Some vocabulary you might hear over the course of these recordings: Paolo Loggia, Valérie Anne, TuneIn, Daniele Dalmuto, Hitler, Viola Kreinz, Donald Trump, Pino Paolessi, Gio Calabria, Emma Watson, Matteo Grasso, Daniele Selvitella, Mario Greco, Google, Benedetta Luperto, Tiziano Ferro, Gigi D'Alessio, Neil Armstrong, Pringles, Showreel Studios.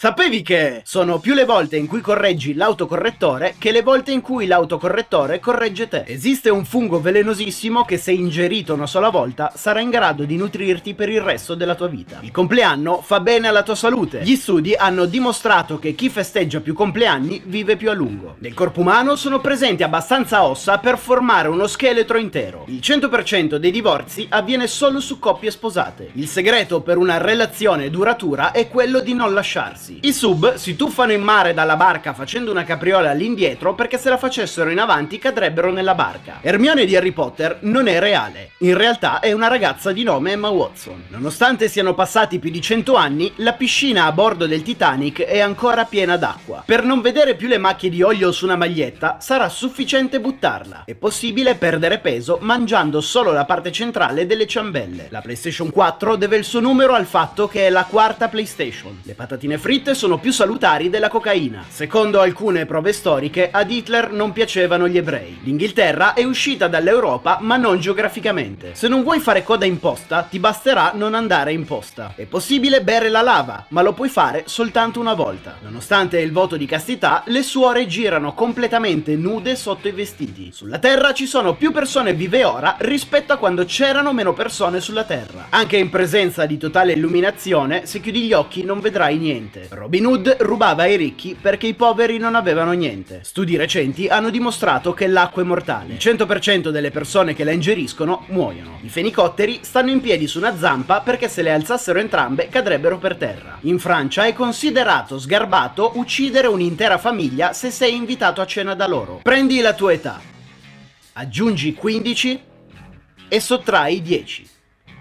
Sapevi che sono più le volte in cui correggi l'autocorrettore che le volte in cui l'autocorrettore corregge te? Esiste un fungo velenosissimo che se ingerito una sola volta sarà in grado di nutrirti per il resto della tua vita. Il compleanno fa bene alla tua salute. Gli studi hanno dimostrato che chi festeggia più compleanni vive più a lungo. Nel corpo umano sono presenti abbastanza ossa per formare uno scheletro intero. Il 100% dei divorzi avviene solo su coppie sposate. Il segreto per una relazione duratura è quello di non lasciarsi. I sub si tuffano in mare dalla barca facendo una capriola all'indietro perché se la facessero in avanti cadrebbero nella barca. Hermione di Harry Potter non è reale, in realtà è una ragazza di nome Emma Watson. Nonostante siano passati più di 100 anni, la piscina a bordo del Titanic è ancora piena d'acqua. Per non vedere più le macchie di olio su una maglietta sarà sufficiente buttarla. È possibile perdere peso mangiando solo la parte centrale delle ciambelle. La PlayStation 4 deve il suo numero al fatto che è la quarta PlayStation. Le patatine fritte sono più salutari della cocaina. Secondo alcune prove storiche, ad Hitler non piacevano gli ebrei. L'Inghilterra è uscita dall'Europa, ma non geograficamente. Se non vuoi fare coda in posta, ti basterà non andare in posta. È possibile bere la lava, ma lo puoi fare soltanto una volta. Nonostante il voto di castità, le suore girano completamente nude sotto i vestiti. Sulla Terra ci sono più persone vive ora rispetto a quando c'erano meno persone sulla Terra. Anche in presenza di totale illuminazione, se chiudi gli occhi non vedrai niente. Robin Hood rubava ai ricchi perché i poveri non avevano niente. Studi recenti hanno dimostrato che l'acqua è mortale. Il 100% delle persone che la ingeriscono muoiono. I fenicotteri stanno in piedi su una zampa perché se le alzassero entrambe cadrebbero per terra. In Francia è considerato sgarbato uccidere un'intera famiglia se sei invitato a cena da loro. Prendi la tua età, aggiungi 15 e sottrai 10.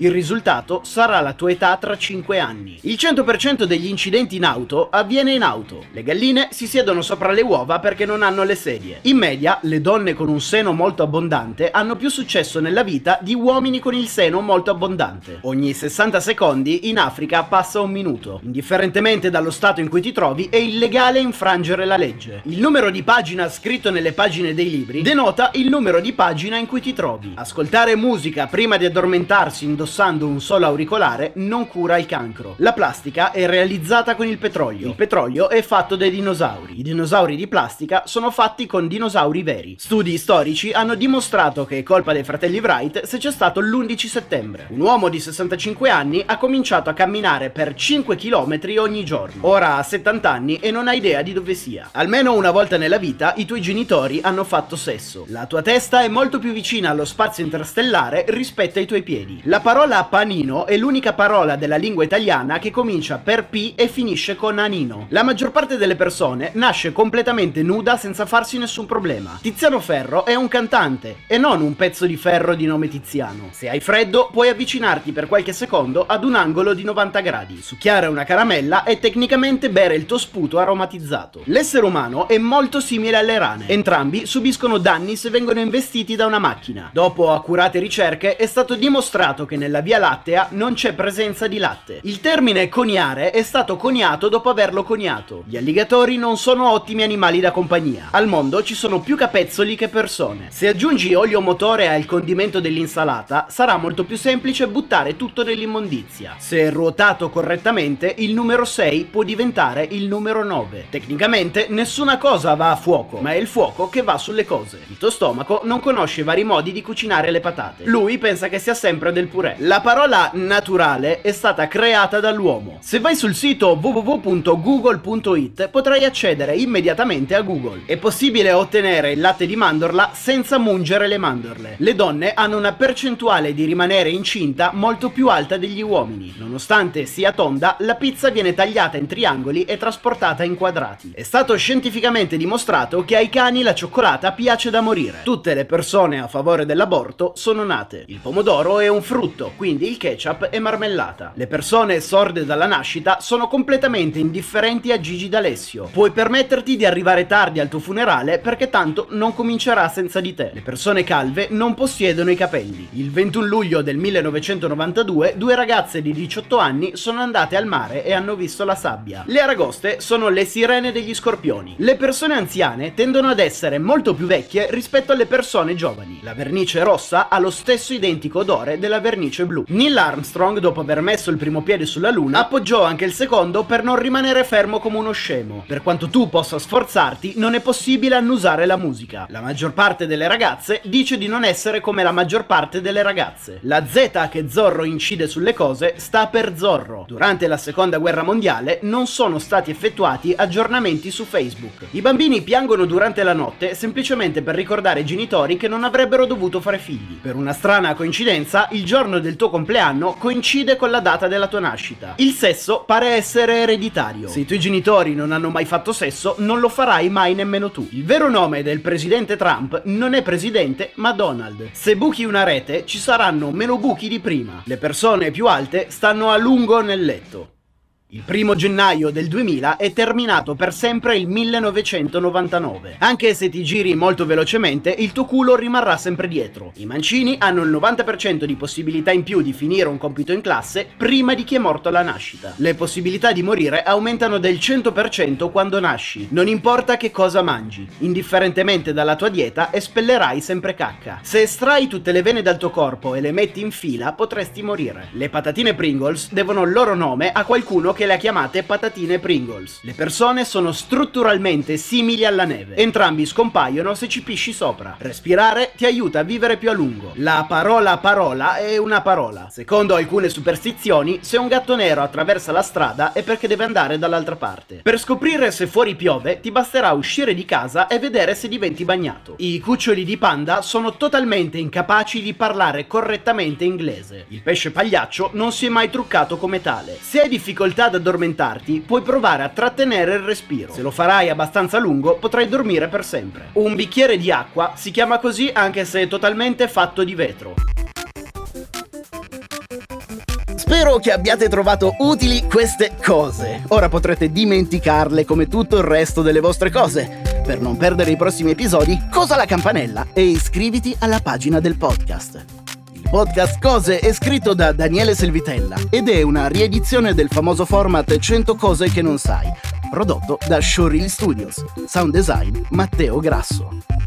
Il risultato sarà la tua età tra 5 anni. Il 100% degli incidenti in auto avviene in auto. Le galline si siedono sopra le uova perché non hanno le sedie. In media, le donne con un seno molto abbondante hanno più successo nella vita di uomini con il seno molto abbondante. Ogni 60 secondi in Africa passa un minuto. Indifferentemente dallo stato in cui ti trovi, è illegale infrangere la legge. Il numero di pagina scritto nelle pagine dei libri denota il numero di pagina in cui ti trovi. Ascoltare musica prima di addormentarsi indossando un solo auricolare non cura il cancro. La plastica è realizzata con il petrolio. Il petrolio è fatto dai dinosauri. I dinosauri di plastica sono fatti con dinosauri veri. Studi storici hanno dimostrato che è colpa dei fratelli Wright se c'è stato l'11 settembre. Un uomo di 65 anni ha cominciato a camminare per 5 km ogni giorno. Ora ha 70 anni e non ha idea di dove sia. Almeno una volta nella vita i tuoi genitori hanno fatto sesso. La tua testa è molto più vicina allo spazio interstellare rispetto ai tuoi piedi. La parola panino è l'unica parola della lingua italiana che comincia per P e finisce con anino. La maggior parte delle persone nasce completamente nuda senza farsi nessun problema. Tiziano Ferro è un cantante e non un pezzo di ferro di nome Tiziano. Se hai freddo puoi avvicinarti per qualche secondo ad un angolo di 90 gradi. Succhiare una caramella è tecnicamente bere il tuo sputo aromatizzato. L'essere umano è molto simile alle rane. Entrambi subiscono danni se vengono investiti da una macchina. Dopo accurate ricerche è stato dimostrato che nella Via Lattea non c'è presenza di latte. Il termine coniare è stato coniato dopo averlo coniato. Gli alligatori non sono ottimi animali da compagnia. Al mondo ci sono più capezzoli che persone. Se aggiungi olio motore al condimento dell'insalata, sarà molto più semplice buttare tutto nell'immondizia. Se ruotato correttamente, il numero 6 può diventare il numero 9. Tecnicamente nessuna cosa va a fuoco, ma è il fuoco che va sulle cose. Il tuo stomaco non conosce vari modi di cucinare le patate. Lui pensa che sia sempre del purè. La parola naturale è stata creata dall'uomo. Se vai sul sito www.google.it potrai accedere immediatamente a Google. È possibile ottenere il latte di mandorla senza mungere le mandorle. Le donne hanno una percentuale di rimanere incinta molto più alta degli uomini. Nonostante sia tonda, la pizza viene tagliata in triangoli e trasportata in quadrati. È stato scientificamente dimostrato che ai cani la cioccolata piace da morire. Tutte le persone a favore dell'aborto sono nate. Il pomodoro è un frutto. tutto, quindi il ketchup è marmellata. Le persone sorde dalla nascita sono completamente indifferenti a Gigi D'Alessio. Puoi permetterti di arrivare tardi al tuo funerale perché tanto non comincerà senza di te. Le persone calve non possiedono i capelli. Il 21 luglio del 1992 due ragazze di 18 anni sono andate al mare e hanno visto la sabbia. Le aragoste sono le sirene degli scorpioni. Le persone anziane tendono ad essere molto più vecchie rispetto alle persone giovani. La vernice rossa ha lo stesso identico odore della vernice blu. Neil Armstrong, dopo aver messo il primo piede sulla luna, appoggiò anche il secondo per non rimanere fermo come uno scemo. Per quanto tu possa sforzarti, non è possibile annusare la musica. La maggior parte delle ragazze dice di non essere come la maggior parte delle ragazze. La Z che Zorro incide sulle cose sta per Zorro. Durante la seconda guerra mondiale non sono stati effettuati aggiornamenti su Facebook. I bambini piangono durante la notte semplicemente per ricordare ai genitori che non avrebbero dovuto fare figli. Per una strana coincidenza, il giorno del tuo compleanno coincide con la data della tua nascita. Il sesso pare essere ereditario. Se i tuoi genitori non hanno mai fatto sesso, non lo farai mai nemmeno tu. Il vero nome del presidente Trump non è presidente, ma Donald. Se buchi una rete, ci saranno meno buchi di prima. Le persone più alte stanno a lungo nel letto. Il 1° gennaio del 2000 è terminato per sempre il 1999. Anche se ti giri molto velocemente, il tuo culo rimarrà sempre dietro. I mancini hanno il 90% di possibilità in più di finire un compito in classe prima di chi è morto alla nascita. Le possibilità di morire aumentano del 100% quando nasci. Non importa che cosa mangi, indifferentemente dalla tua dieta, espellerai sempre cacca. Se estrai tutte le vene dal tuo corpo e le metti in fila, potresti morire. Le patatine Pringles devono il loro nome a qualcuno che le ha chiamate patatine Pringles. Le persone sono strutturalmente simili alla neve. Entrambi scompaiono se ci pisci sopra. Respirare ti aiuta a vivere più a lungo. La parola parola è una parola. Secondo alcune superstizioni, se un gatto nero attraversa la strada è perché deve andare dall'altra parte. Per scoprire se fuori piove, ti basterà uscire di casa e vedere se diventi bagnato. I cuccioli di panda sono totalmente incapaci di parlare correttamente inglese. Il pesce pagliaccio non si è mai truccato come tale. Se hai difficoltà ad addormentarti, puoi provare a trattenere il respiro. Se lo farai abbastanza lungo, potrai dormire per sempre. Un bicchiere di acqua si chiama così anche se è totalmente fatto di vetro. Spero che abbiate trovato utili queste cose. Ora potrete dimenticarle come tutto il resto delle vostre cose. Per non perdere i prossimi episodi, cosa la campanella e iscriviti alla pagina del podcast. Podcast Cose è scritto da Daniele Selvitella ed è una riedizione del famoso format 100 cose che non sai, prodotto da Showreel Studios, sound design Matteo Grasso.